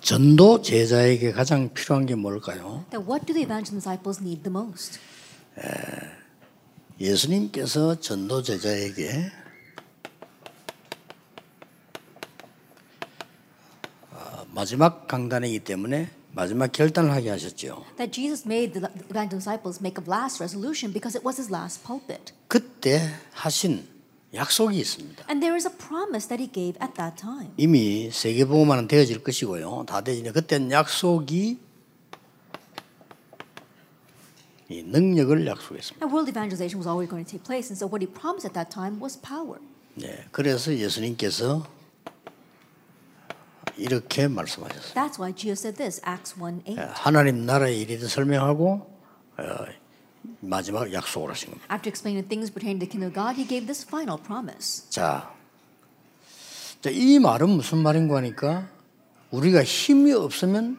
전도 제자에게 가장 필요한 게 뭘까요? What do the evangelist disciples need the most? 예수님께서 전도 제자에게 마지막 강단이기 때문에 마지막 결단을 하게 하셨죠. That Jesus made the evangelist disciples make a last resolution because it was his last pulpit. 그때 하신 약속이 있습니다. And there is a promise that he gave at that time. 이미 세계복음화는 되어질 것이고요. 다 되지는 그때는 약속이 이 능력을 약속했습니다. And world evangelization was always going to take place, and so what he promised at that time was power. 네, 그래서 예수님께서 이렇게 말씀하셨어요. That's why Jesus said this, Acts 1:8. 하나님 나라의 일에 대해 설명하고 마지막 약속을 하신 겁니다. After explaining things pertaining to the kingdom of God, he gave this final promise. 자, 이 말은 무슨 말인가 하니까 우리가 힘이 없으면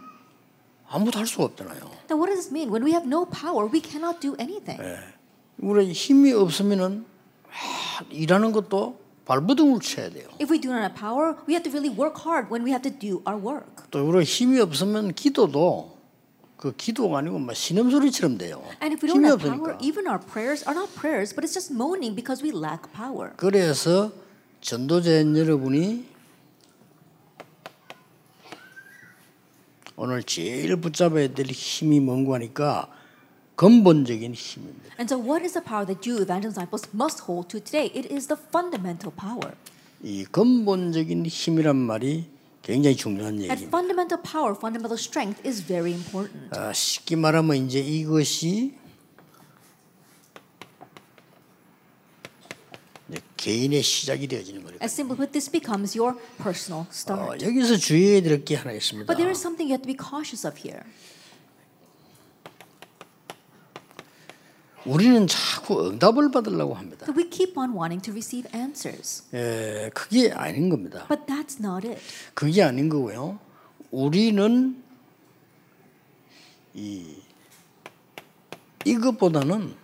아무도 할 수가 없잖아요. Now what does this mean? When we have no power, we cannot do anything. 예, 우리 힘이 없으면은 일하는 것도 발버둥을 쳐야 돼요. If we do not have power, we have to really work hard when we have to do our work. 또 우리 힘이 없으면 기도도 그 기도가 아니고 막 신음소리처럼 돼요. And if we don't have power, even our prayers are not prayers, but it's just moaning because we lack power. 그래서 전도자인 여러분이 오늘 제일 붙잡아야 될 힘이 뭔가 하니까 근본적인 힘입니다. And so what is the power that you evangelist disciples must hold to today? It is the fundamental power. 이 근본적인 힘이란 말이 굉장히 중요한 얘기입니다. That fundamental power, fundamental strength is very important. 쉽게 말하면 이제 이것이 개인의 시작이 되어지는 거예요. As simple put, this becomes your personal start. 여기서 주의해야 될 게 하나 있습니다. But there is something you have to be cautious of here. 우리는 자꾸 응답을 받으려고 합니다. So we keep on wanting to receive answers. 예, 그게 아닌 겁니다. But that's not it. 그게 아닌 거고요. 우리는 이것보다는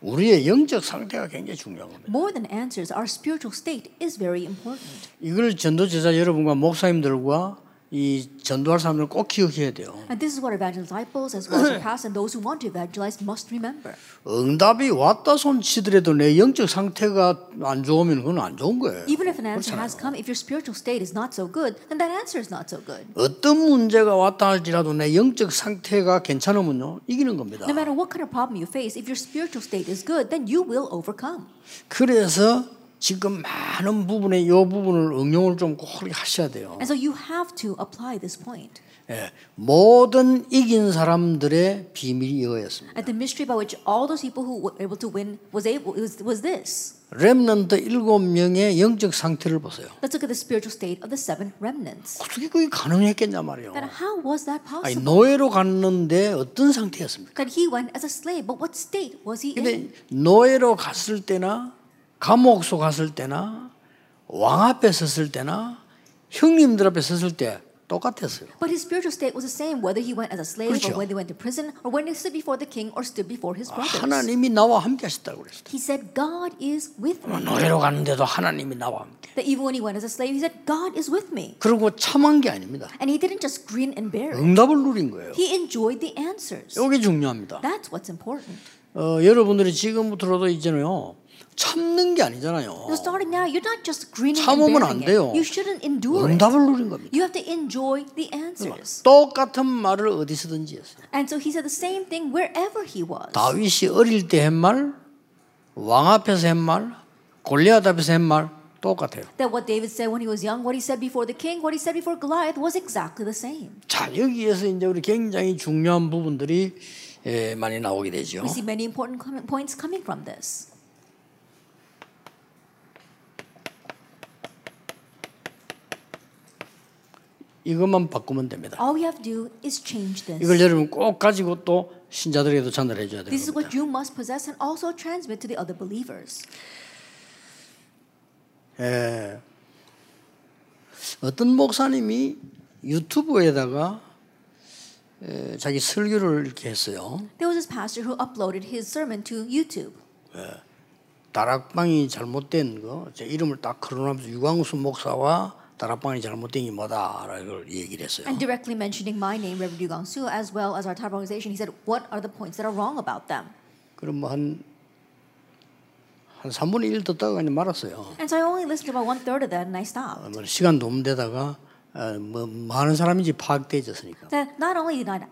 우리의 영적 상태가 굉장히 중요합니다. More than answers, our spiritual state is very important. 이걸 전도제자 여러분과 목사님들과 이 전도할 사람들은 꼭 기억해야 돼요. And this is what evangelist disciples as well as pastors and those who want to evangelize must remember. 응답이 왔다 손치더라도 내 영적 상태가 안 좋으면 그건 안 좋은 거예요. Even if an answer has come, if your spiritual state is not so good, then that answer is not so good. 어떤 문제가 왔다 할지라도 내 영적 상태가 괜찮으면요 이기는 겁니다. No matter what kind of problem you face, if your spiritual state is good, then you will overcome. 그래서 지금 많은 부분에 이 부분을 응용을 좀 꼭 하셔야 돼요. And so you have to apply this point. 예, 모든 이긴 사람들의 비밀이 이거였습니다. And the mystery by which all those people who were able to win was this. 렘넌트 7명의 영적 상태를 보세요. Let's look at the spiritual state of the seven remnants. 어떻게 그게 가능했겠냐 말이에요. Then how was that possible? 아니, 노예로 갔는데 어떤 상태였습니까? That he went as a slave, but what state was he in? 노예로 갔을 때나 감옥 속 갔을 때나 왕 앞에 섰을 때나 형님들 앞에 섰을 때 똑같았어요. But his spiritual state was the same whether he went as a slave 그렇죠. Or whether he went to prison or when he stood before the king or stood before his brothers. 하나님이 나와 함께하셨다고 그랬어요. He said God is with me. 노예로 갔는데도 하나님이 나와 함께. That even when he went as a slave, he said God is with me. 그리고 참한 게 아닙니다. And he didn't just grin and bear it. 응답을 누린 거예요. He enjoyed the answers. 이게 중요합니다. That's what's important. 여러분들이 지금부터라도 이제는요. 참는 게 아니잖아요. Starting now, you're not just grinning and bearing it. 참으면 안 돼요. You shouldn't endure. 응답을 누린 겁니다. You have to enjoy the answers. 똑같은 말을 어디서든지 했어요. And so he said the same thing wherever he was. 다윗이 어릴 때 한 말, 왕 앞에서 한 말, 골리앗 앞에서 한 말 똑같아요. That what David said when he was young, what he said before the king, what he said before Goliath was exactly the same. 자, 여기에서 이제 우리 굉장히 중요한 부분들이 많이 나오게 되죠. We see many important points coming from this. 이것만 바꾸면 됩니다. All we have to do is change this. 이걸 여러분 꼭 가지고 또 신자들에게도 전달해 줘야 됩니다. This is what you must possess and also transmit to the other believers. 예, 어떤 목사님이 유튜브에다가 자기 설교를 이렇게 했어요. There was this pastor who uploaded his sermon to YouTube. 예, 다락방이 잘못된 거, 제 이름을 딱 걸어놓으면서 유광수 목사와 다락방이 잘못된 게 뭐다라고 얘기를 했어요. And directly mentioning my name, Reverend Yu Gangsu, as well as our Thai organization, he said, "What are the points that are wrong about them?" 그럼 한 3분의 1 듣다가 그냥 말았어요. And so I only listened about 1/3 of that, and I stopped. 시간도 없는데다가 뭐 많은 사람인지 파악되어졌으니까. Not only did I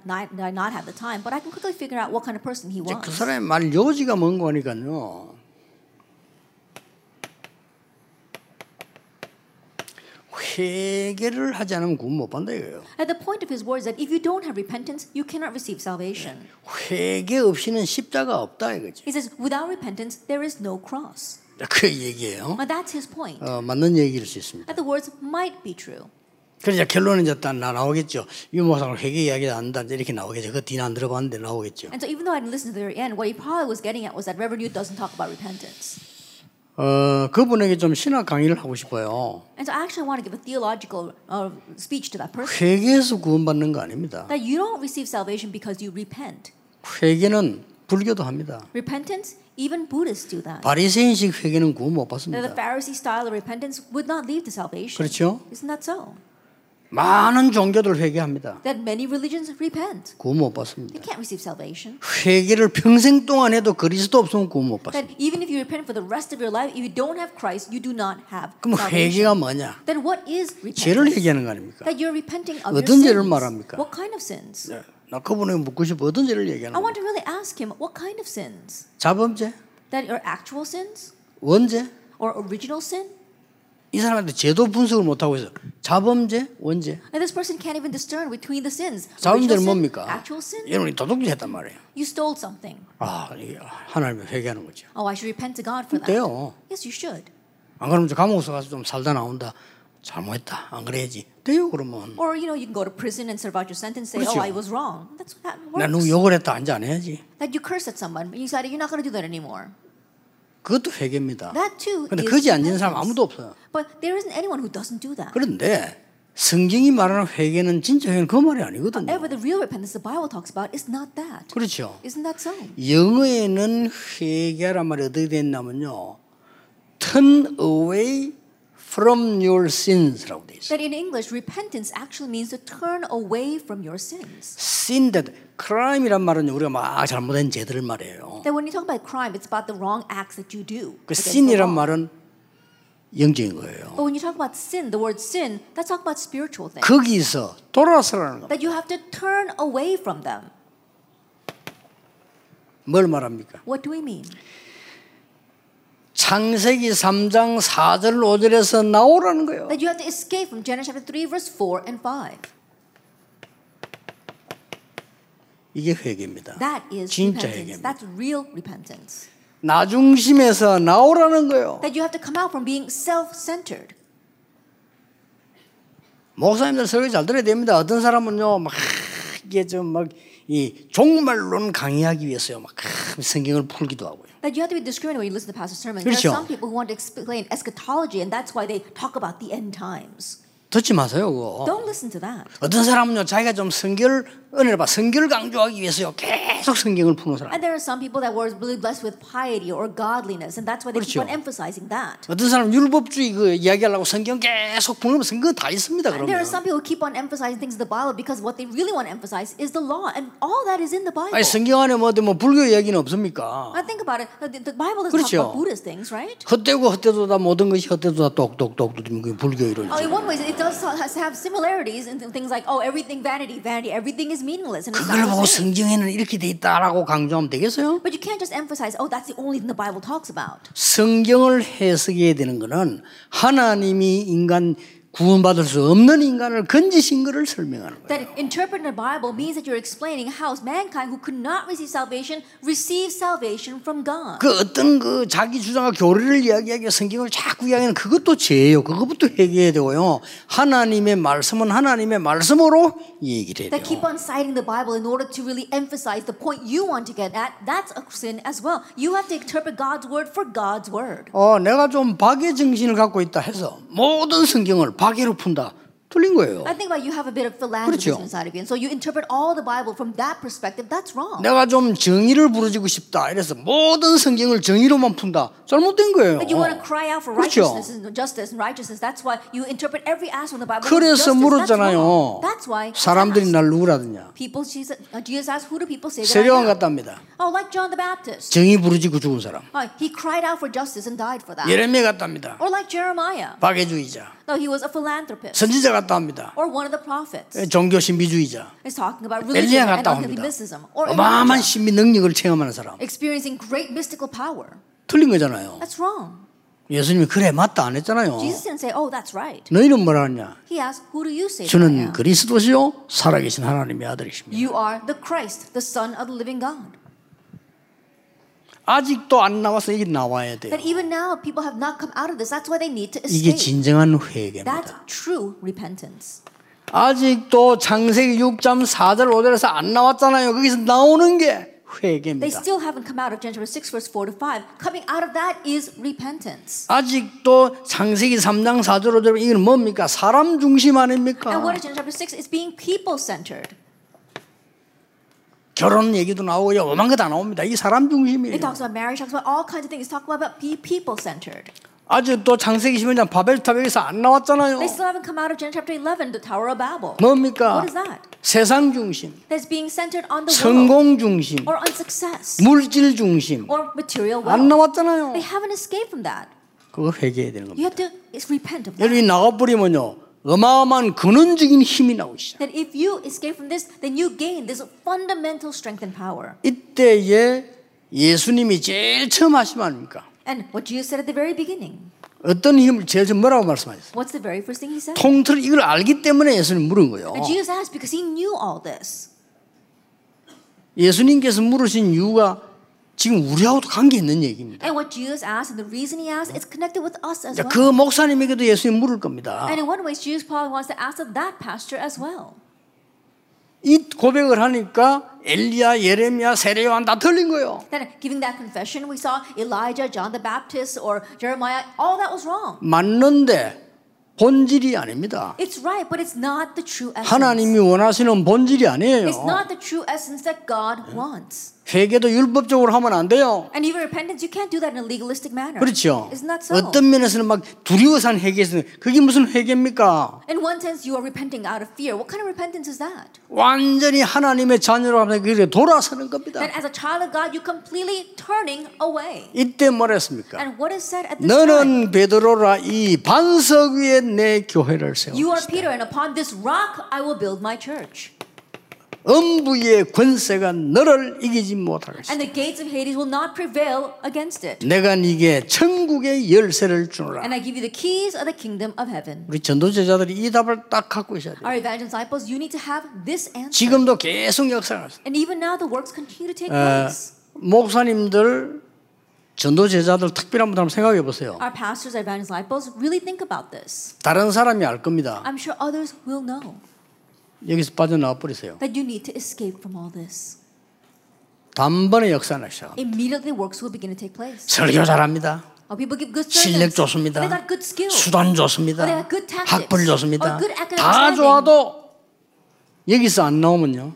not have the time, but I can quickly figure out what kind of person he was. 그 사람의 말 요지가 뭔 거니까요. 회개를 하지 않으면 구원 못 받는다 이거예요. At the point of his words that if you don't have repentance, you cannot receive salvation. 회개 없이는 십자가 없다 이거지. He says, without repentance, there is no cross. 그 얘기예요. That's his point. 맞는 얘기일 수 있습니다. That the words might be true. 그러자 결론은 이제 딱 나오겠죠. 유목사가 회개 이야기를 한다 이렇게 나오겠죠. 그 뒤는 안 들어봤는데 나오겠죠. And so even though I didn't listen to the end, what he probably was getting at was that Reverend Yu doesn't talk about repentance. 그분에게 좀 신학 강의를 하고 싶어요. And so I actually want to give a theological speech to that person. 회개에서 구원받는 거 아닙니다. That you don't receive salvation because you repent. 회개는 불교도 합니다. Repentance, even Buddhists do that. 바리새인식 회개는 구원 못 받습니다. That the Pharisee style of repentance would not lead to salvation. 그렇죠? Isn't that so? 많은 종교들 회개합니다. That many religions repent. 구원 못 받습니다. They can't receive salvation. 회개를 평생 동안 해도 그리스도 없으면 구원 못 받습니다. That even if you repent for the rest of your life, if you don't have Christ, you do not have salvation. 그럼 회개가 뭐냐? Then what is repentance? 죄를 얘기하는 거 아닙니까? That you're repenting of your sins. 어떤 죄를 말합니까? What kind of sins? 네, 나 그분에게 묻고 싶어 어떤 죄를 얘기하는 거예요? I want to really ask him what kind of sins. 자범죄? That are actual sins? 원죄? Or original sin? 이 사람한테 죄도 분석을 못 하고 있어. 자범죄, 원죄. And this person can't even discern between the sins. 자범죄는 뭡니까? Actual sin. 여러분이 도둑질했단 말이에요. You stole something. 아, 이게 하나님을 회개하는 거죠. Oh, I should repent to God for that. 돼요. Yes, you should. 안 그러면 감옥에서 가서 좀 살다 나온다. 잘못했다. 안 그래야지. 돼요 그러면. Or you know you can go to prison and serve out your sentence. Say, oh, I was wrong. That's what that works. 나 누구 욕을 했다 안지 안 해야지. That you cursed at someone, but you decided you're not going to do that anymore. 그것도 회개입니다. 그런데 거지 않는 사람 아무도 없어요. But there isn't anyone who doesn't do that. 그런데 성경이 말하는 회개는 진짜 회개는 그 말이 아니거든요. However, the real repentance the Bible talks about is not that. 그렇죠. Isn't that so? 영어에는 회개란 말이 어떻게 됐냐면요, turn away from your sins라고 돼 있어요. That in English, repentance actually means to turn away from your sins. Sin that crime이란 말은 우리가 막 잘못된 죄들을 말해요. That when you talk about crime, it's about the wrong acts that you do. 그 sin이란 말은 영적인 거예요. But when you talk about sin, the word sin, that's talk about spiritual things. 거기서 돌아서라는 거. That you have to turn away from them. 뭘 말합니까? What do we mean? 창세기 3장 4절 5절에서 나오라는 거예요. That you have to escape from Genesis chapter 3 verse 4 and 5. 이게 회개입니다. That is 진짜 repentance. 회개입니다. That's real repentance. 나중심에서 나오라는 거예요. That you have to come out from being self-centered. 목사님들 설교 잘 들어야 됩니다. 어떤 사람은요 막 이게 좀 막 이 종말론 강의하기 위해서요 막 성경을 풀기도 하고요. That you have to be discriminate when you listen to pastor's sermons. There are some people who want to explain eschatology, and that's why they talk about the end times. 듣지 마세요, 그거. Don't listen to that. 어떤 사람은요 자기가 좀 성결 은혜를 봐 성결 강조하기 위해서요 계속 성경을 푸는 사람. And there are some people that were really blessed with piety or godliness, and that's why they keep on emphasizing that. 어떤 사람 율법주의 그 이야기하려고 성경 계속 보면 성경 다 있습니다, 그러면. And there are some people who keep on emphasizing things in the Bible because what they really want to emphasize is the law, and all that is in the Bible. 아니 성경 안에 뭐 불교 이야기는 없습니까? I think about it. The Bible doesn't talk about Buddhist things, right? 헛되고 헛되도다 모든 것이 헛되도다 똑똑똑 그 불교 이론이죠. Oh, in one way, it does have similarities in things like oh, everything vanity, vanity, everything is meaningless. 그걸 보고 성경에는 이렇게 돼 있다라고 강조하면 되겠어요? But you can't just emphasize, oh, that's the only thing the Bible talks about. 성경을 해석해야 되는 것은 하나님이 인간 구원받을 수 없는 인간을 건지신 것을 설명하는 거예요. That interpreting the Bible means that you're explaining how mankind who could not receive salvation from God. 그 어떤 그 자기 주장과 교리를 이야기하기 성경을 자꾸 이야기하는 그것도 죄예요. 그것부터 회개해야 되고요. 하나님의 말씀은 하나님의 말씀으로 얘기를 해요. That keep on citing the Bible in order to really emphasize the point you want to get at. That's a sin as well. You have to interpret God's word for God's word. 내가 좀 박해 정신을 갖고 있다 해서 모든 성경을 박해로 푼다. 틀린 거예요. I think about you have a bit of philanthropism inside of you, and so you interpret all the Bible from that perspective. That's wrong. 내가 좀 정의를 부르짖고 싶다. 이래서 모든 성경을 정의로만 푼다. 잘못된 거예요. But you want to cry out for righteousness and justice and righteousness. That's why you interpret every aspect of the Bible. 그래서 물었잖아요. That's why 사람들이 날 누구라느냐? People, Jesus asked, who do people say that I am? 세례요한 같답니다. Oh, like John the Baptist. 정의 부르짖고 죽은 사람. He cried out for justice and died for that. 예레미야 같답니다. Or like Jeremiah. 박해주의자. No, he was a philanthropist. 선지자 같답니다. Or one of the prophets. 종교 신비주의자. He's talking about religion and activism. 어마어마한 신비 능력을 체험하는 사람. Experiencing great mystical power. 틀린 거잖아요. That's wrong. 예수님이 그래 맞다 안 했잖아요. 너희는 뭐라 하냐? 주는 그리스도시요 살아계신 하나님의 아들이십니다. 아직도 안 나와서 이게 나와야 돼요. 이게 진정한 회개입니다. 아직도 창세기 6장 4절 5절에서 안 나왔잖아요. 거기서 나오는 게 회개입니다. They still haven't come out of Genesis 6 verse 4 to 5. Coming out of that is repentance. 아직도 창세기 3장 4절로 되면 이건 뭡니까? 사람 중심 아닙니까? And what is Genesis chapter 6 is being people centered. 결혼 얘기도 나오고요. 어마어마한 거 다 나옵니다. 이게 사람 중심이에요. It talks about marriage, talks about all kinds of things. It's talking about be people centered. 아직도 창세기 11장 바벨탑에서 안 나왔잖아요. They still haven't come out of Genesis chapter 11, the Tower of Babel. 뭡니까? What is that? 세상 중심, that's being centered on the 성공 중심, or on success. 물질 중심, or material wealth. 안 나왔잖아요. They haven't escaped from that. 그거 회개해야 되는 겁니다. You have to repent of that. 여기 나가버리면요. 어마어마한 근원적인 힘이 나오시죠. That if you escape from this, then you gain this fundamental strength and power. 이때에 예수님이 제일 처음 하신 말 아닙니까? And what Jesus said at the very beginning. 어떤 힘을 제일 처음 뭐라고 말씀하셨어요? What's the very first thing he said? 통틀어 이걸 알기 때문에 예수님 물은 거예요. And Jesus asked because he knew all this. 예수님께서 물으신 이유가 지금 우리하고도 관계 있는 얘기입니다. And what Jesus asked and the reason he asked is connected with us as well. 그 목사님에게도 예수님 물을 겁니다. And in one way, Jesus probably wants to ask that pastor as well. 이 고백을 하니까 엘리야, 예레미야, 세례요한 다 틀린 거예요. Then giving that confession, we saw Elijah, John the Baptist, or Jeremiah. All that was wrong. 맞는데 본질이 아닙니다. It's right, but it's not the true essence. 하나님이 원하시는 본질이 아니에요. It's not the true essence that God wants. 회개도 율법적으로 하면 안 돼요. And even repentance, you can't do that in a legalistic manner. 그렇죠. Isn't that so? 어떤 면에서는 막 두려워서 한 회개에서는 그게 무슨 회개입니까? In one sense, you are repenting out of fear. What kind of repentance is that? 완전히 하나님의 자녀로 하면서 그게 돌아서는 겁니다. And as a child of God, you completely turning away. 이때 뭐랬습니까? And what is said at this time? 너는 베드로라 이 반석 위에 내 교회를 세우라. You are Peter, and upon this rock I will build my church. 음부의 권세가 너를 이기지 못하겠으니 내가 네게 천국의 열쇠를 주노라. 우리 전도제자들이 이 답을 딱 갖고 있어야 돼요. 지금도 계속 역사가 있어요. 목사님들 전도제자들 특별한 분들 한번 생각해 보세요. Our pastors, our evangelist disciples, really think about this. 다른 사람이 알 겁니다. I'm sure others will know. 여기서 빠져나와 버리세요. That you need to escape from all this. 단번에 역사가 시작합니다. Immediately works will begin to take place. 설교 잘합니다. People give good service. 실력 좋습니다. They got good skills. 수단 좋습니다. They got good tactics. 학벌 좋습니다. Good academic 다 좋아도 여기서 안 나오면요,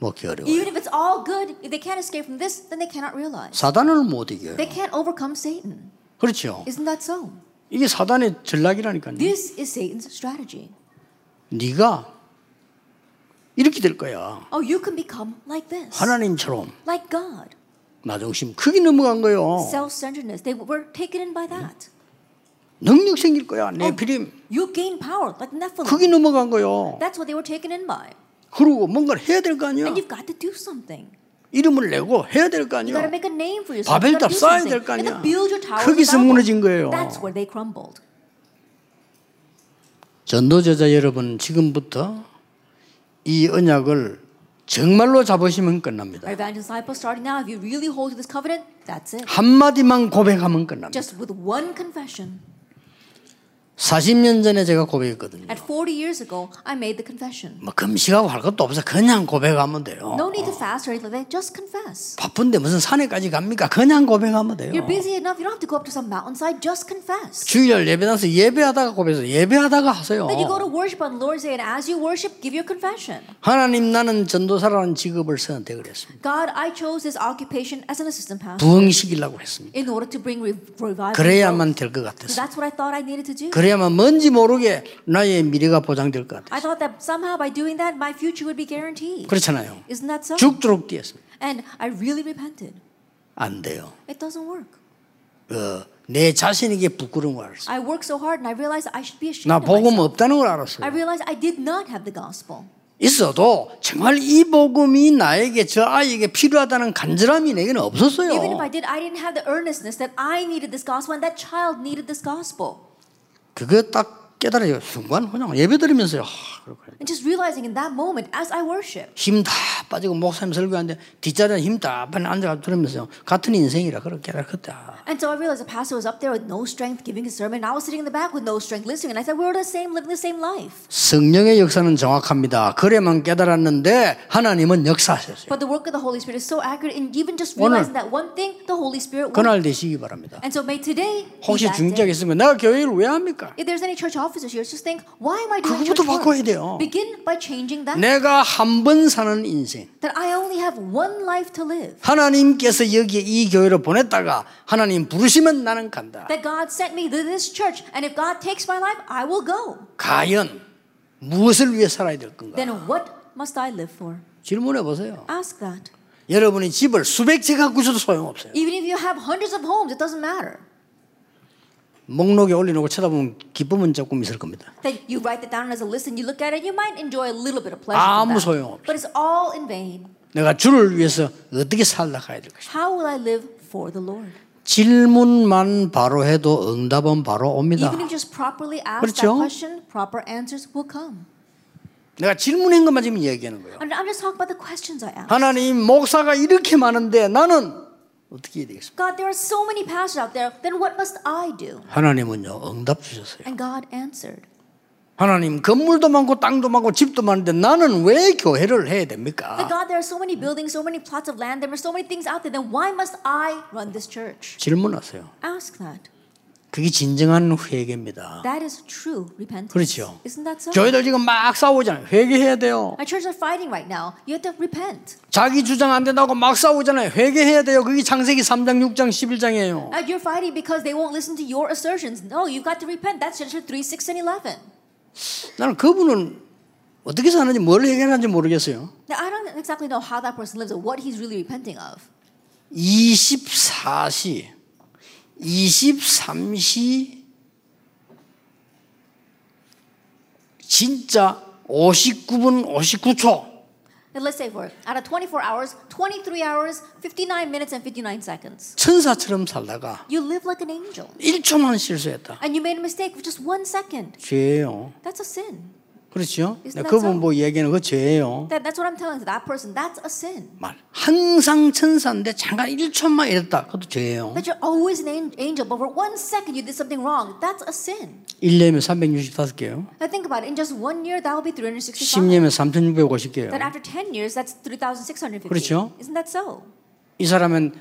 먹기 어려워요. Even if it's all good, if they can't escape from this, then they cannot realize. 사단을 못 이겨요. They can't overcome Satan. 그렇죠. Isn't that so? 이게 사단의 전략이라니까요. This is Satan's strategy. 네가 이렇게 될 거야. Oh, you can become like this. 하나님처럼. Like God. 나중심 크게 넘어간 거요. Self-centeredness. They were taken in by that. 능력 생길 거야. 네피림. You gain power like Nephilim. 크게 넘어간 거요. That's what they were taken in by. 그리고 뭔가를 해야 될 거 아니야. And you've got to do something. 이름을 내고 해야 될 거 아니야. You got to make a name for yourself. 바벨탑 쌓아야 될 거 아니야. 거기서 무너진 거예요. That's where they crumbled. 전도제자 여러분 지금부터 이 언약을 정말로 잡으시면 끝납니다. 한 마디만 고백하면 끝납니다. 40년 전에 제가 고백했거든요. At 40 years ago, I made the confession. 뭐 금식하고 할 것도 없어. 그냥 고백하면 돼요. No need to fast or anything. Just confess. 바쁜데 무슨 산에까지 갑니까? 그냥 고백하면 돼요. You're busy enough. You don't have to go up to some mountainside. Just confess. 주일 예배당에서 예배하다가 고백해서 예배하다가 하세요. Then you go to worship on Lord's Day, and as you worship, give your confession. 하나님, 나는 전도사라는 직업을 선택을 했습니다. God, I chose this occupation as an assistant pastor. 부흥시키려고 했습니다. In order to bring revival. 그래야만 될 것 같았어요. That's what I thought I needed to do. 그래야만 뭔지 모르게 나의 미래가 보장될 것 같아요. I thought that somehow by doing that my future would be guaranteed. 그렇잖아요. Isn't that so? 죽도록 뛰었습니다. And I really repented. 안 돼요. It doesn't work. 내 자신에게 부끄러운 걸 알았어요. I worked so hard and I realized I should be ashamed. 나 복음 없다는 걸 알았어요. I realized I did not have the gospel. 있어도 정말 이 복음이 나에게 저 아이에게 필요하다는 간절함이 내게는 없었어요. Even if I did, I didn't have the earnestness that I needed this gospel and that child needed this gospel. 그거 딱 깨달아요. 순간 그냥 예배드리면서요. And just realizing in that moment as I worship. 힘 다 빠지고 목사님 설교하는데 뒷자리에 힘 다 빠져 앉아서 들으면서요. 같은 인생이라 그렇게 깨달았다. And so I realized the pastor was up there with no strength giving his sermon. And I was sitting in the back with no strength listening. And I said we're the same living the same life. 성령의 역사는 정확합니다. 그래만 깨달았는데 하나님은 역사하셨어요. But the work of the Holy Spirit is so accurate and even just realizing that one thing the Holy Spirit. 그날 되시기 바랍니다. And so may today. 혹시 중직이 있으면 내가 교회를 왜 합니까? If there's any church officers here, just think why am I doing church? 그것도 바꿔야 돼요. Begin by changing that. 내가 한 번 사는 인생. That I only have one life to live. 하나님께서 여기에 이 교회를 보냈다가 하나님 부르시면 나는 간다. That God sent me to this church, and if God takes my life, I will go. 과연 무엇을 위해 살아야 될 건가? Then what must I live for? 질문해 보세요. Ask that. 여러분이 집을 수백 채 갖고 있어도 소용없어요. Even if you have hundreds of homes, it doesn't matter. 목록에 올려놓고 쳐다보면 기쁨은 조금 있을 겁니다. That you write that down as a list and you look at it, you might enjoy a little bit of pleasure. 아무 소용 없어. But it's all in vain. 내가 주를 위해서 어떻게 살다 가야 될 것이야. How will I live for the Lord? 질문만 바로 해도 응답은 바로 옵니다. Even if you just properly ask that question, proper answers will come. 내가 질문한 것만 지금 얘기하는 거예요. I'm just talking about the questions I ask. 하나님, 목사가 이렇게 많은데 나는 어떻게 해야 되겠습니까? God, there are so many pastors out there. Then what must I do? 하나님은요 응답 주셨어요. And God answered. 하나님 건물도 많고 땅도 많고 집도 많은데 나는 왜 교회를 해야 됩니까? But God, there are so many buildings, so many plots of land. There are so many things out there. Then why must I run this church? 질문하세요. Ask that. 그게 진정한 회개입니다. That is true repentance. 그렇죠. Isn't that so? 저희들 지금 막 싸우잖아요. 회개해야 돼요. Our churches are fighting right now. You have to repent. 자기 주장 안 된다고 막 싸우잖아요. 회개해야 돼요. 그게 창세기 3장, 6장, 11장이에요. You're fighting because they won't listen to your assertions. No, you've got to repent. That's Genesis 3, 6, and 11. 나는 그분은 어떻게 사는지 뭘 회개하는지 모르겠어요. Now, I don't exactly know how that person lives or what he's really repenting of. 24시 23시 진짜 59분 59초. Let's say for out of 24 hours, 23 hours, 59 minutes and 59 seconds. 천사처럼 살다가 you live like an angel. 1초만 실수했다. And you made a mistake with just 1 second. 죄예요. That's a sin. 그렇죠? 그분 뭐 얘기하는 거 죄예요. That's what I'm telling you. That person, that's a sin. 말. 항상 천사인데 잠깐 1초만 이랬다. 그것도 죄예요. But you're always an angel, but for 1 second you did something wrong. That's a sin. 1년에 365개요. I think about it. In just 1 year, that will be 365. 10년에 3,650개요. That after 10 years, that's 3,650. 그렇죠? Isn't that so? 이 사람은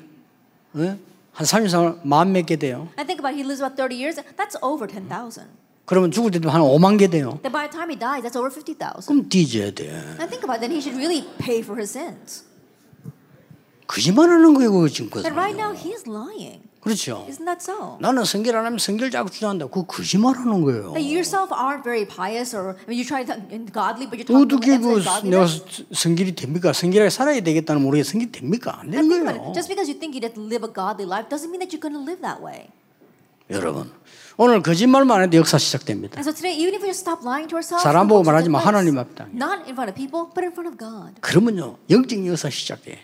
한 33만 만 몇 개 돼요. I think about it. He lives about 30 years. That's over 10,000. 그러면 죽을 때도 한 5만 개 돼요. By the time he dies, that's over 50,000. 그럼 뒤져야 돼. I think about it, then he should really pay for his sins. 거짓말하는 거예요, 지금 그 사람. But right now he is lying. 그렇죠. Isn't that so? 나는 성결 안 하면 성결자고 주장한다. 그거 거짓말하는 거예요. You yourself aren't very pious, or I mean, you try to godly, but you talk about godly. 내가 성결이 됩니까? 성결하게 살아야 되겠다는 모르게 성결 됩니까? 안 되는 거예요. Just because you think you didn't live a godly life doesn't mean that you're going to live that way. 여러분. 오늘 거짓말만 해도 역사 시작됩니다. 사람 보고 말하지만 하나님 앞당. 그러면요 영적 역사 시작돼요.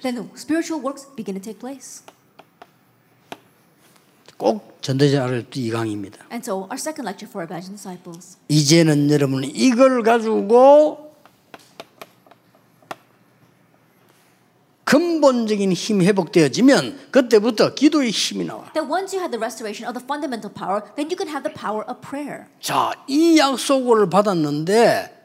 꼭 전도자를 이 강의입니다. 이제는 여러분 이걸 가지고 근본적인 힘이 회복되어지면 그때부터 기도의 힘이 나와. That once you have the restoration of the fundamental power, then you can have the power of prayer. 자, 이 약속을 받았는데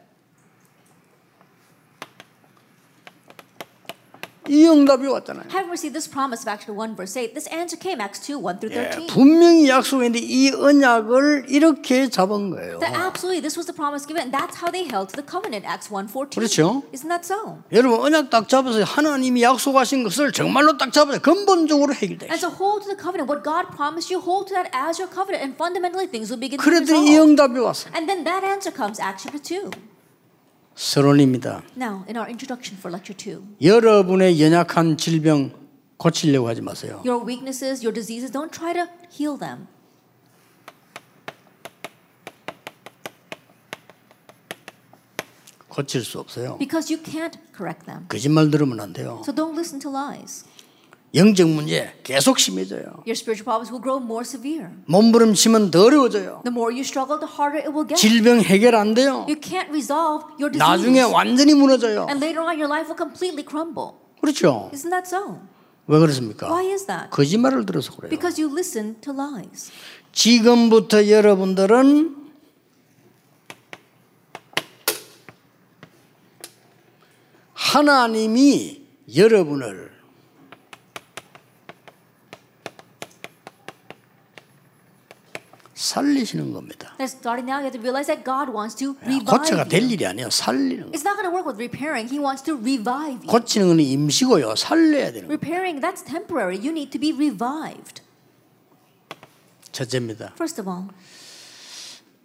이 응답이 왔잖아요. Have received this promise of Acts 1 verse 8. This answer came Acts 2:1 through 13. 예, 분명히 약속인데 이 언약을 이렇게 잡은 거예요. That absolutely this was the promise given and that's how they held to the covenant Acts 1:14. 그렇죠? Isn't that so? 여러분 언약 딱 잡아서 하나님이 약속하신 것을 정말로 딱 잡아서 근본적으로 해결돼. And so hold to the covenant what God promised you hold to that as your covenant and fundamentally things will begin to resolve. 그래도 이 응답이 왔어. And then that answer comes Acts chapter 2. 서론입니다. Now, in our introduction for lecture 2. 여러분의 연약한 질병 고치려고 하지 마세요. Your weaknesses, your diseases, don't try to heal them. 고칠 수 없어요. Because you can't correct them. 거짓말 들으면 안 돼요. So don't listen to lies. 영적 문제 계속 심해져요. Your spiritual problems will grow more severe. 몸부림치면 더 어려워져요. The more you struggle, the harder it will get. 질병 해결 안 돼요. You can't resolve your disease. 나중에 완전히 무너져요. And later on, your life will completely crumble. 그렇죠. Isn't that so? 왜 그렇습니까? Why is that? 거짓말을 들어서 그래요. Because you listen to lies. 지금부터 여러분들은 하나님이 여러분을 살리시는 겁니다. Starting now, you have to realize that God wants to revive. 고쳐가 될 일이 아니에요. 살리는. It's not going to work with repairing. He wants to revive. 고치는 건 임시고요. 살려야 되는. Repairing that's temporary. You need to be revived. 첫째입니다. First of all.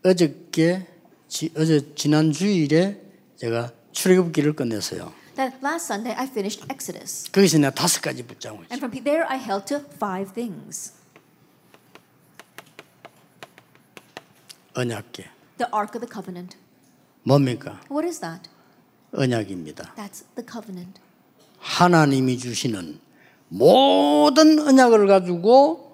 어제 지난 주일에 제가 출애굽기를 끝냈어요. That last Sunday I finished Exodus. 거기서 내가 5가지 붙잡고 있어요. And from there I held to 5 things. 언약궤. The Ark of the Covenant. 뭡니까? What is that? 언약입니다. That's the covenant. 하나님이 주시는 모든 언약을 가지고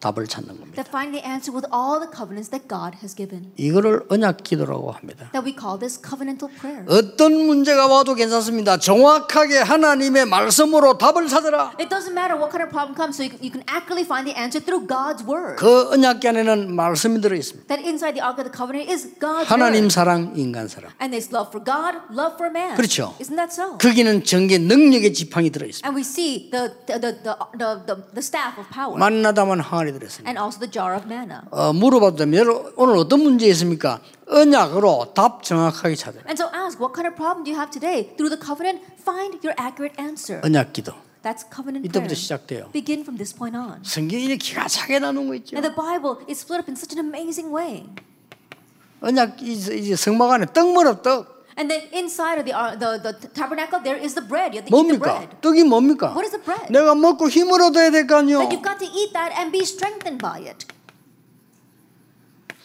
답을 찾는 겁니다. That find the answer with all the covenants that God has given. 이거를 언약 기도라고 합니다. That we call this covenantal prayer. 어떤 문제가 와도 괜찮습니다. 정확하게 하나님의 말씀으로 답을 찾으라. It doesn't matter what kind of problem comes, so you can accurately find the answer through God's word. 그 언약 안에는 말씀이 들어 있습니다. That inside the ark of the covenant is God's word. 하나님 사랑, 인간 사랑. And this love for God, love for man. 그렇죠. Isn't that so? 거기는 전개 능력의 지팡이 들어 있습니다. And we see the staff of power. 만나다만 하나님 And also the jar of manna. 물어봤다면 오늘 어떤 문제 있습니까? 언약으로 답 정확하게 찾아요. And so ask what kind of problem do you have today? Through the covenant, find your accurate answer. 언약 기도. That's covenant prayer. 이때부터 시작돼요. Begin from this point on. 성경이 기가 차게 나누는 거 있죠. And the Bible is split up in such an amazing way. 언약 이제 성막 안에 떡물어 떡. And then inside of the tabernacle there is the bread. You have to eat the bread. 떡이 뭡니까? What is the bread? 내가 먹고 힘을 얻어야 될 거 아니요. But you've got to eat that and be strengthened by it.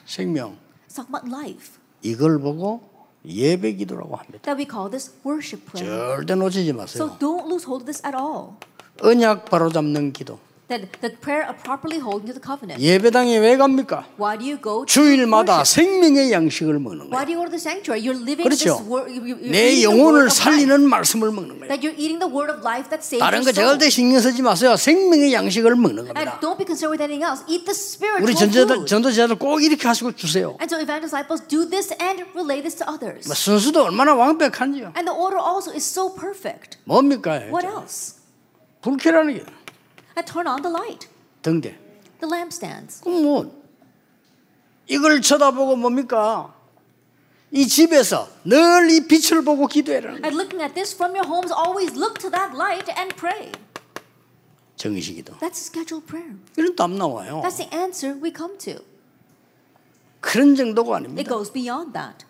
생명. It's talking about life. 이걸 보고 예배기도라고 합니다. That we call this worship prayer. 절대 놓치지 마세요. So don't lose hold of this at all. 언약 바로 잡는 기도. The prayer of properly holding to the covenant. 예배당에 왜 갑니까? Why do you go to 주일마다 생명의 양식을 먹는 거예요. Why do you go to the sanctuary? You're living this word. 내 영혼을 살리는 말씀을 먹는 거예요. That you're eating the word of life that saves your soul. 다른 거 절대 신경 쓰지 마세요. 생명의 양식을 먹는 겁니다. And don't be concerned with anything else. Eat the spiritual food. 우리 전도자들 꼭 이렇게 하시고 주세요. And so evangelist disciples do this and relay this to others. 순서도 얼마나 완벽한지요. And the order also is so perfect. 뭡니까? What else? 불쾌라는 게. I turn on the light. 등대. The lampstands. 그럼 뭐 이걸 쳐다보고 뭡니까? 이 집에서 늘 이 빛을 보고 기도해라. And looking at this from your homes, always look to that light and pray. 정의식이도. That's scheduled prayer. 이런 답 나와요. That's the answer we come to. 그런 정도가 아닙니다. It goes beyond that.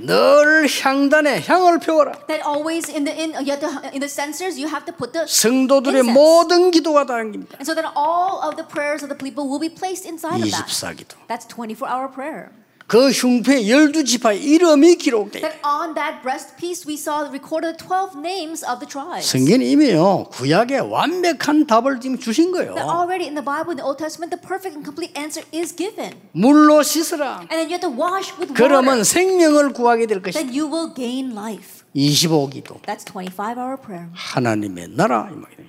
늘 향단에 향을 피워라. That always in the censers you have to put the 성도들의 incense. 모든 기도가 담깁니다. And so that all of the prayers of the people will be placed inside of that. 24기도. That's 24-hour prayer. 그 흉패 12지파의 이름이 기록돼. That on that breastpiece we saw recorded 12 names of the tribes. 성경이 이미요 구약의 완벽한 답을 지금 주신 거예요. That already in the Bible, in the Old Testament, the perfect and complete answer is given. 물로 씻으라. And then you have to wash with water. 그러면 생명을 구하게 될 것이다. Then you will gain life. 25기도. That's 25-hour prayer. 하나님의 나라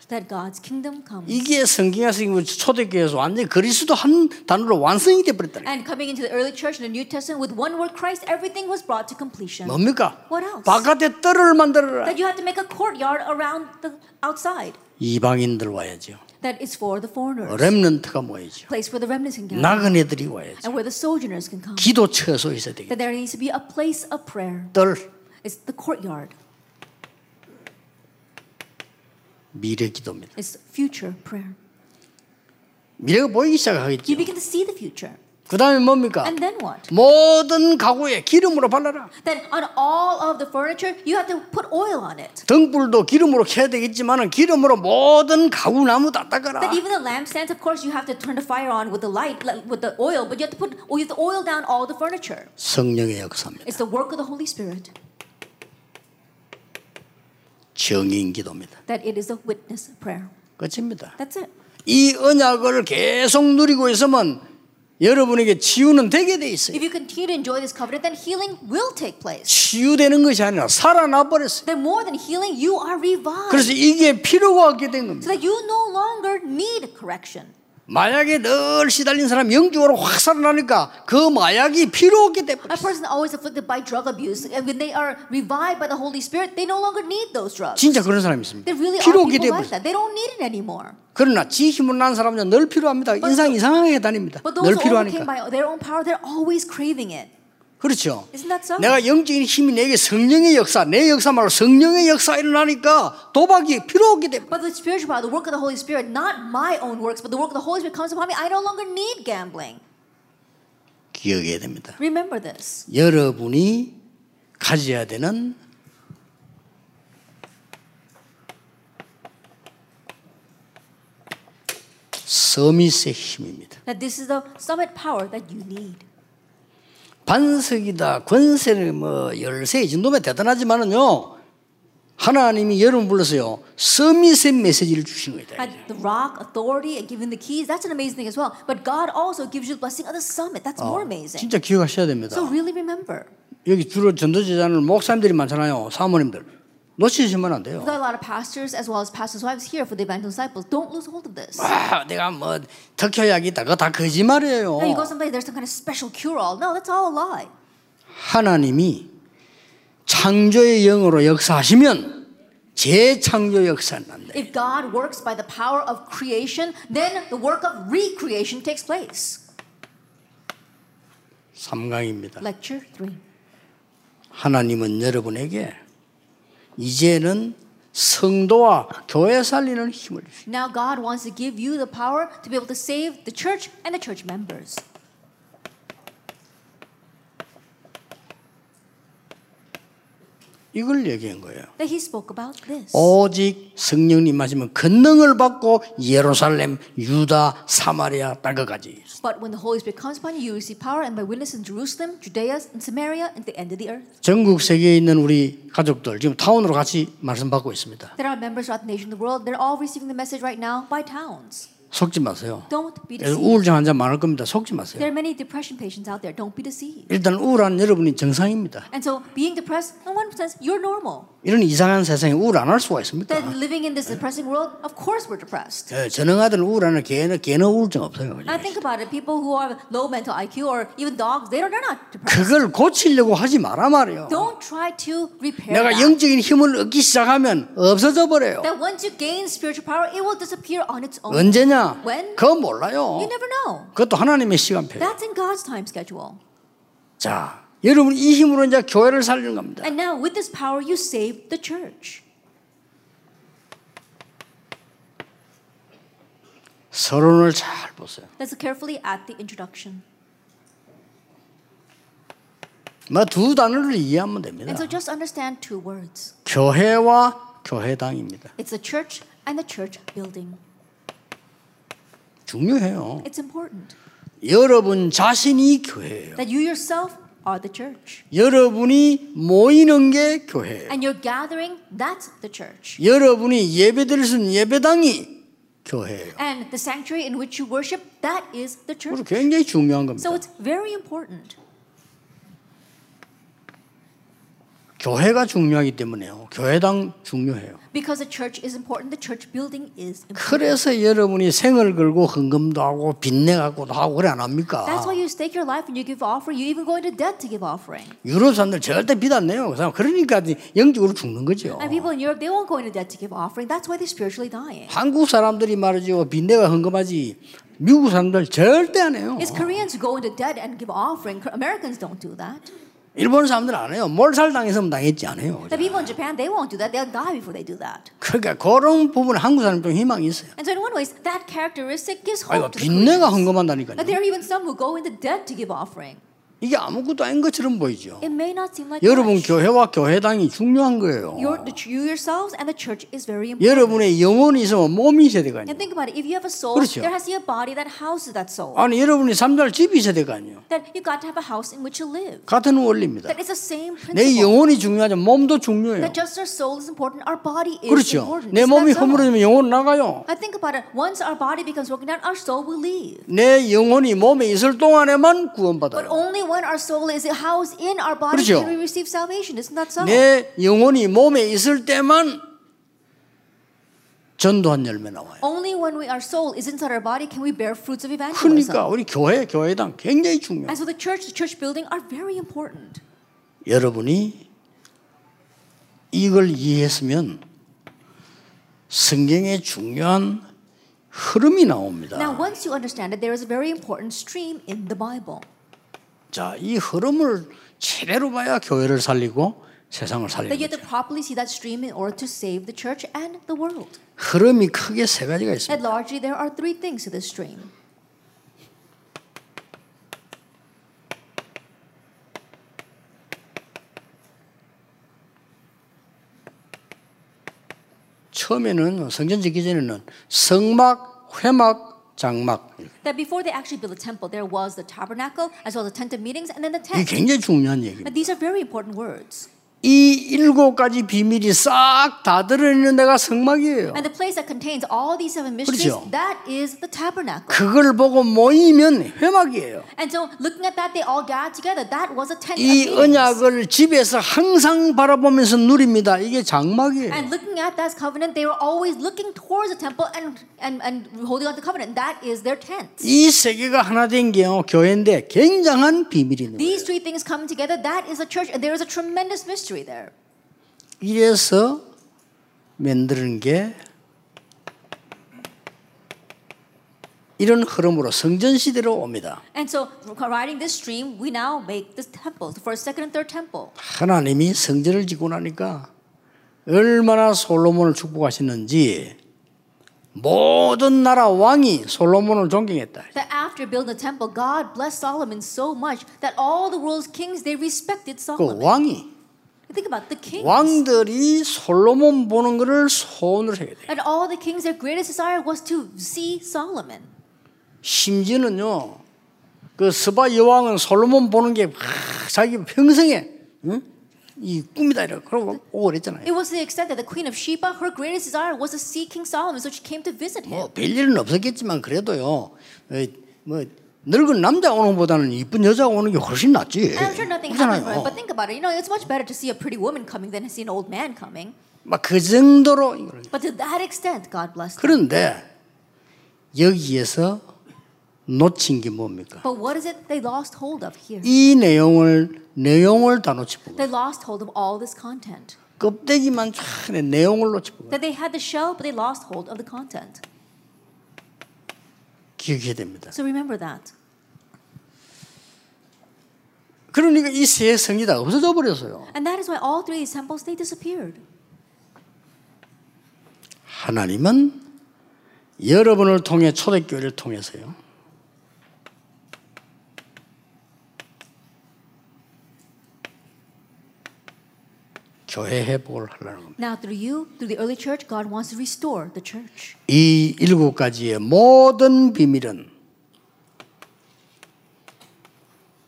that God's kingdom comes. 이게 성경에서 초대교회에서 완전히 그리스도 한 단어로 완성이 되어버렸다니까. And coming into the early church in the New Testament with one word Christ, everything was brought to completion. 뭡니까? What else? 바깥에 뜰을 만들어라. That you have to make a courtyard around the outside. 이방인들 와야죠. That is for the foreigners. 렘넌트가 모이죠. Place where the remnants can gather. 나그네들이 와야죠. And where the sojourners can come. 기도 처소 있어야 되겠죠. That there needs to be a place of prayer. 뜰. It's the courtyard. 미래 기도입니다. It's future prayer. 미래가 보이기 시작하겠죠. You begin to see the future. 그다음에 뭡니까? And then what? 모든 가구에 기름으로 발라라. Then on all of the furniture, you have to put oil on it. 등불도 기름으로 켜야 되겠지만은 기름으로 모든 가구 나무 다 닦아라. But even the lampstands, of course, you have to turn the fire on with the light, with the oil, but you have to put oil down all the furniture. 성령의 역사입니다. It's the work of the Holy Spirit. 정인 기도입니다. That it is a witness prayer. 끝입니다. That's it. 이 언약을 계속 누리고 있으면 여러분에게 치유는 되게 돼 있어요. If you continue to enjoy this covenant, then healing will take place. 치유되는 것이 아니라 살아나 버렸어요. Then more than healing, you are revived. 그래서 이게 필요가 없게 된 겁니다. So that you no longer need correction. 마약에 늘 시달린 사람 영적으로 확 살아나니까 그 마약이 필요 없게 돼 버렸어요. A person always afflicted by drug abuse, and when they are revived by the Holy Spirit, they no longer need those drugs. 진짜 그런 사람이 있습니다. 필요 없게 돼 버렸어요. They don't need it anymore. 그러나 지 힘으로 난 사람은 늘 필요합니다. 인상 이상하게 다닙니다. 늘 필요하니까. But those who overcame by their own power, they're always craving it. 그렇죠. 내가 영적인 힘이 내게 성령의 역사, 내 역사 말로 성령의 역사 일어나니까 도박이 필요 없게 됩니다. But the spiritual power, the work of the Holy Spirit, not my own works, but the work of the Holy Spirit comes upon me. I no longer need gambling. 기억해야 됩니다. Remember this. 여러분이 가져야 되는 서밋의 힘입니다. That this is the summit power that you need. 반석이다, 권세는 뭐 열세 이 정도면 대단하지만은요, 하나님이 여러분 불러서요, 서밋의 메시지를 주신 거다. The rock, authority, and giving the keys. That's an amazing thing as well. But God also gives you the blessing of the summit. That's more amazing. 진짜 기억하셔야 됩니다. So really remember. 여기 주로 전도제자는 목사님들이 많잖아요, 사모님들. 놓치시면 안 돼요. We've got a lot of pastors as well as pastors' wives here for the evangelist disciples. Don't lose hold of this. 아, 내가 뭐 특효약이 다 그거 다 거짓말이에요. Now you go someplace, there's some kind of special cure-all. No, that's all a lie. 하나님이 창조의 영으로 역사하시면 재창조 역사는 난다. If God works by the power of creation, then the work of recreation takes place. 3강입니다. Lecture 3. 하나님은 여러분에게 이제는 성도와 교회 살리는 힘을 주십니다. Now God wants to give you the power to be able to save the church and the church members. 이걸 얘기한 거예요. That he spoke about this. 오직 성령님 하시면 권능을 받고 예루살렘, 유다, 사마리아 땅까지. But when the Holy Spirit comes upon you, you receive power, and by witness in Jerusalem, Judea, and Samaria, and the end of the earth. 전국 세계에 있는 우리 가족들 지금 타운으로 같이 말씀 받고 있습니다. There are members of the nation of the world. They're all receiving the message right now by towns. 속지 마세요. 우울증 환자 많을 겁니다. 속지 마세요. There are many depression patients out there. Don't be deceived. 일단 우울한 여러분이 정상입니다. And so being depressed, in one sense, you're normal. 이런 이상한 세상에 우울 안 할 수가 있습니까? That living in this depressing world, of course we're depressed. 예, 전능하든 우울하는 개는 우울증 없어요. I think about it. People who are low mental IQ or even dogs, they're not depressed. 그걸 고치려고 하지 마라 말이에요. Don't try to repair. 내가 영적인 힘을 얻기 시작하면 없어져 버려요. That once you gain spiritual power, it will disappear on its own. 언제냐? 그거 몰라요. 그것도 하나님의 시간표. That's in God's time schedule. 자, 여러분 이 힘으로 이제 교회를 살리는 겁니다. And now with this power you save the church. 서론을 잘 보세요. Let's look carefully at the introduction. 뭐 두 단어를 이해하면 됩니다. And so just understand two words. 교회와 교회당입니다. It's the church and the church building. 중요해요. It's important. 여러분 자신이 교회예요. That you yourself are the church. 여러분이 모이는 게 교회예요. And your gathering, that's the church. 여러분이 예배드릴 수 있는 예배당이 교회예요. And the sanctuary in which you worship, that is the church. 굉장히 중요한 겁니다. So it's very important. 교회가 중요하기 때문에요. 교회당 중요해요. Because the church is important, the church building is important. 그래서 여러분이 생을 걸고 헌금도 하고 빚내 갖고도 하고 그래 안 합니까? That's why you stake your life and you give offering. You even go into debt to give offering. 유럽 사람들 절대 빚 안 내요. 그러니까 영적으로 죽는 거죠. And people in Europe, they won't go into debt to give offering. That's why they're spiritually dying. 한국 사람들이 말이죠. 빚내가 헌금하지. 미국 사람들 절대 안 해요. It's Koreans who go into debt and give offering. Americans don't do that. 일본 사람들 안 해요. 몰살 당했으면 당했지 않아요. The people in Japan, they won't do that. They'll die before they do that. 그러니까 그런 부분 한국 사람 좀 희망이 있어요. And so in one way, that characteristic gives hope to Koreans. 빚내가 헌금한다니까요. But there are even some who go into debt to give offering. 이게 아무것도 아닌 것처럼 보이죠. It may not seem like 여러분 much. 교회와 교회당이 중요한 거예요. You yourselves and the church is very important. 여러분의 영혼이 있으면 몸이 있어야 되거든요. And think about it. If you have a soul, 그렇죠. there has to be a body that houses that soul. 아니 여러분이 삶살 집이 있어야 되거든요. Then you got to have a house in which you live. 같은 원리입니다. That is the same principle. 내 영혼이 중요하죠. 몸도 중요해요. That just our soul is important, our body is 그렇죠. important. 내 몸이 허물어지면 영혼 나가요. I think about it. Once our body becomes broken down, our soul will leave. 내 영혼이 몸에 있을 동안에만 구원받아요. But only when our soul is housed in our body 그렇죠? can we receive salvation. Isn't that so? 내 영혼이 몸에 있을 때만 전도한 열매 나와요. Only when our soul is inside our body can we bear fruits of evangelism. 그러니까 우리 교회당 굉장히 중요해요. And so the church building are very important. 여러분이 이걸 이해했으면 성경의 중요한 흐름이 나옵니다. Now once you understand it, there is a very important stream in the Bible. 자, 이 흐름을 제대로 봐야 교회를 살리고 세상을 살리는 거죠. 흐름이 크게 세 가지가 있습니다. 처음에는 성전 짓기 전에는 성막, 회막, 장막. That before they actually built the temple, there was the tabernacle, as well as the tent of meetings, and then the tent. 이게 굉장히 중요한 얘기입니다. These are very important words. 이 일곱 가지 비밀이 싹 다 들어있는 데가 성막이에요. And the place that contains all these seven mysteries, 그렇죠? that is the tabernacle. 그걸 보고 모이면 회막이에요. And so, looking at that, they all gathered together. That was a tent of meetings. 이 언약을 집에서 항상 바라보면서 누립니다. 이게 장막이에요. And looking at that covenant, they were always looking towards the temple and holding on to the covenant. That is their tent. 이 세 개가 하나 된 게 교회인데 굉장한 비밀이네요. These three things coming together, that is a church, and there is a tremendous mystery. 이래서 만드는 게 이런 흐름으로 성전 시대로 옵니다. And so, riding this stream, we now make this temple, the first, second, and third temple. 하나님이 성전을 짓고 나니까 얼마나 솔로몬을 축복하시는지 모든 나라 왕이 솔로몬을 존경했다. That after building the temple, God blessed Solomon so much that all the world's kings they respected Solomon. 그 왕이 Think about the kings. 왕들이 솔로몬 보는 것을 소원을 해야 돼. And all the kings, their greatest desire was to see Solomon. 심지어는요, 그 스바 여왕은 솔로몬 보는 게 자기 평생에 응? 이 꿈이다 이래. 그러고 오랬잖아요. It was the extent that the queen of Sheba, her greatest desire was to see King Solomon, so she came to visit him. 뭐 별일은 없었겠지만 그래도요, 뭐. 늙은 남자 오는 보다는 이쁜 여자 오는 게 훨씬 낫지. I'm sure nothing happened, but think about it. You know, it's much better to see a pretty woman coming than to see an old man coming. 막 그 정도로. But to that extent, God blessed. 그런데 여기에서 놓친 게 뭡니까? But what is it they lost hold of here? 이 내용을 다 놓치고. They lost hold of all this content. 껍데기만 쫙내 내용을 놓치고. That they had the shell, but they lost hold of the content. 기억해야 됩니다. So remember that. 그러니까 이 세 성이 다 없어져 버렸어요. And that is why all three temples they disappeared. 하나님은 여러분을 통해 초대교회를 통해서요. 교회 회복을 하려는 겁니다. Now through you, through the early church, God wants to restore the church. 이 일곱 가지의 모든 비밀은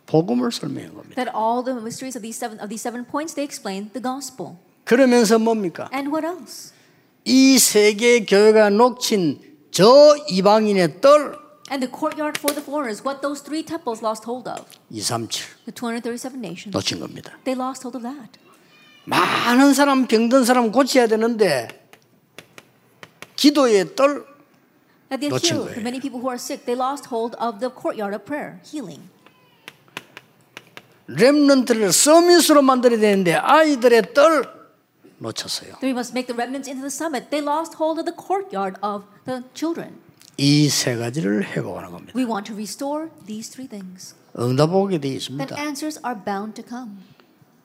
복음을 설명한 겁니다. That all the mysteries of these seven points they explain the gospel. 그러면서 뭡니까? And what else? 이 세계 교회가 놓친 저 이방인의 뜰. And the courtyard for the foreigners, what those three temples lost hold of. 237 nations. 놓친 겁니다. They lost hold of that. 많은 사람, 병든 사람 고쳐야 되는데 기도에 떨 놓친 거예요. Many people who are sick, they lost hold of the courtyard of prayer, healing. 렘넌트를 서밋으로 만들어야 되는데 아이들의 뜰 놓쳤어요. We must make the remnants into the summit. They lost hold of the courtyard of the children. 이 세 가지를 회복하는 겁니다. We want to restore these three things. 응답 오게 돼 있습니다. The answers are bound to come.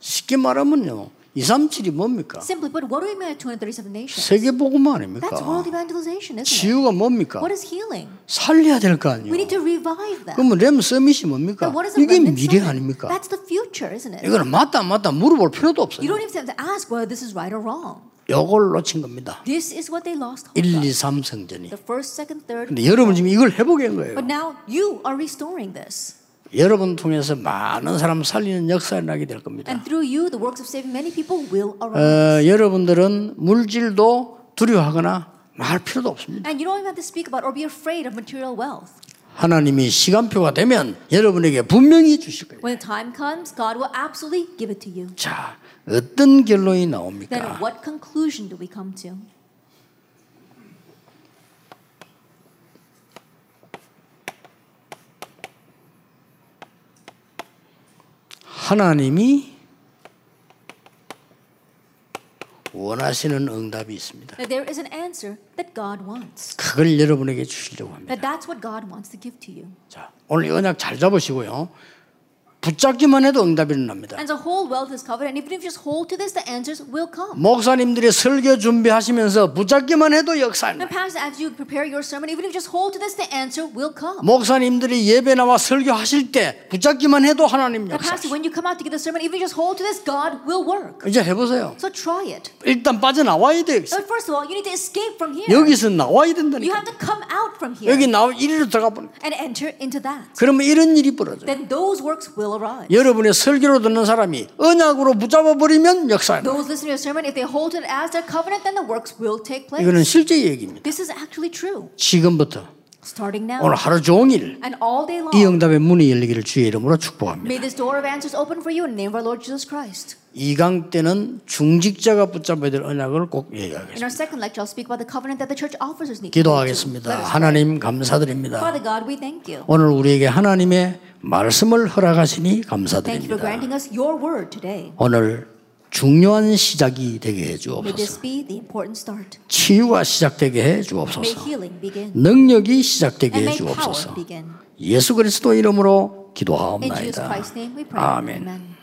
쉽게 말하면요, 237이 뭡니까? Simply put, what do we mean by 237 nations? 세계 복음 아닙니까? That's world evangelization, isn't it? 치유가 뭡니까? What is healing? 살려야 될 거 아니에요. We need to revive that. 그럼 렘 서밋이 뭡니까? 이게 미래 아닙니까? That's the future, isn't it? 이거는 맞다 안 맞다 물어볼 필요도 없어요. You don't even have to ask whether this is right or wrong. 이걸 놓친 겁니다. This is what they lost. 1, 2, 3 성전이. The first, second, third. 근데 여러분 지금 이걸 회복한 거예요. But now you are restoring this. 여러분 통해서 많은 사람 살리는 역사가 나게 될 겁니다. And through you, the works of saving many people will arise. 여러분들은 물질도 두려워하거나 말 필요도 없습니다. And you don't even have to speak about or be afraid of material wealth. 하나님이 시간표가 되면 여러분에게 분명히 주실 거예요. When the time comes, God will absolutely give it to you. 자, 어떤 결론이 나옵니까? Then what conclusion do we come to? 하나님이 원하시는 응답이 있습니다. There is an answer that God wants. 그걸 여러분에게 주시려고 합니다. That's what God wants to give to you. 자, 오늘 이 언약 잘 잡으시고요. 붙잡기만 해도 응답이 일어납니다. And the whole wealth is covered, and even if you just hold to this, the answers will come. 목사님들이 설교 준비하시면서 붙잡기만 해도 역사는. And pastor, as you prepare your sermon, even if you just hold to this, the answer will come. 목사님들이 예배 나와 설교하실 때 붙잡기만 해도 하나님 역사. And pastor, when you come out to give the sermon, even if you just hold to this, God will work. 이제 해보세요. So try it. 일단 빠져나와야 돼요. But first of all, you need to escape from here. 여기서 나와야 된다니까. You have to come out from here. 여기 나와 이리로 들어가 버려. And enter into that. 그러면 이런 일이 벌어져. Then those works will. 여러분의 설교로 듣는 사람이 언약으로 붙잡아 버리면 역사예요. Those listening to your sermon, if they hold it as their covenant, then the works will take place. 이거는 실제 얘기입니다. This is actually true. 지금부터 starting now. 오늘 하루 종일 and all day long. 이 응답의 문이 열리기를 주의 이름으로 축복합니다. May this door of answers open for you in the name of our Lord Jesus Christ. 이강 때는 중직자가 붙잡아야 될 언약을 꼭 얘기하겠습니다. In our second lecture, I'll speak about the covenant that the church officers need. 기도하겠습니다. 하나님 감사드립니다. Father God, we thank you. 오늘 우리에게 하나님의 말씀을 허락하시니 감사드립니다. 오늘 중요한 시작이 되게 해 주옵소서. 치유가 시작되게 해 주옵소서. 능력이 시작되게 해 주옵소서. 예수 그리스도 이름으로 기도하옵나이다. 아멘.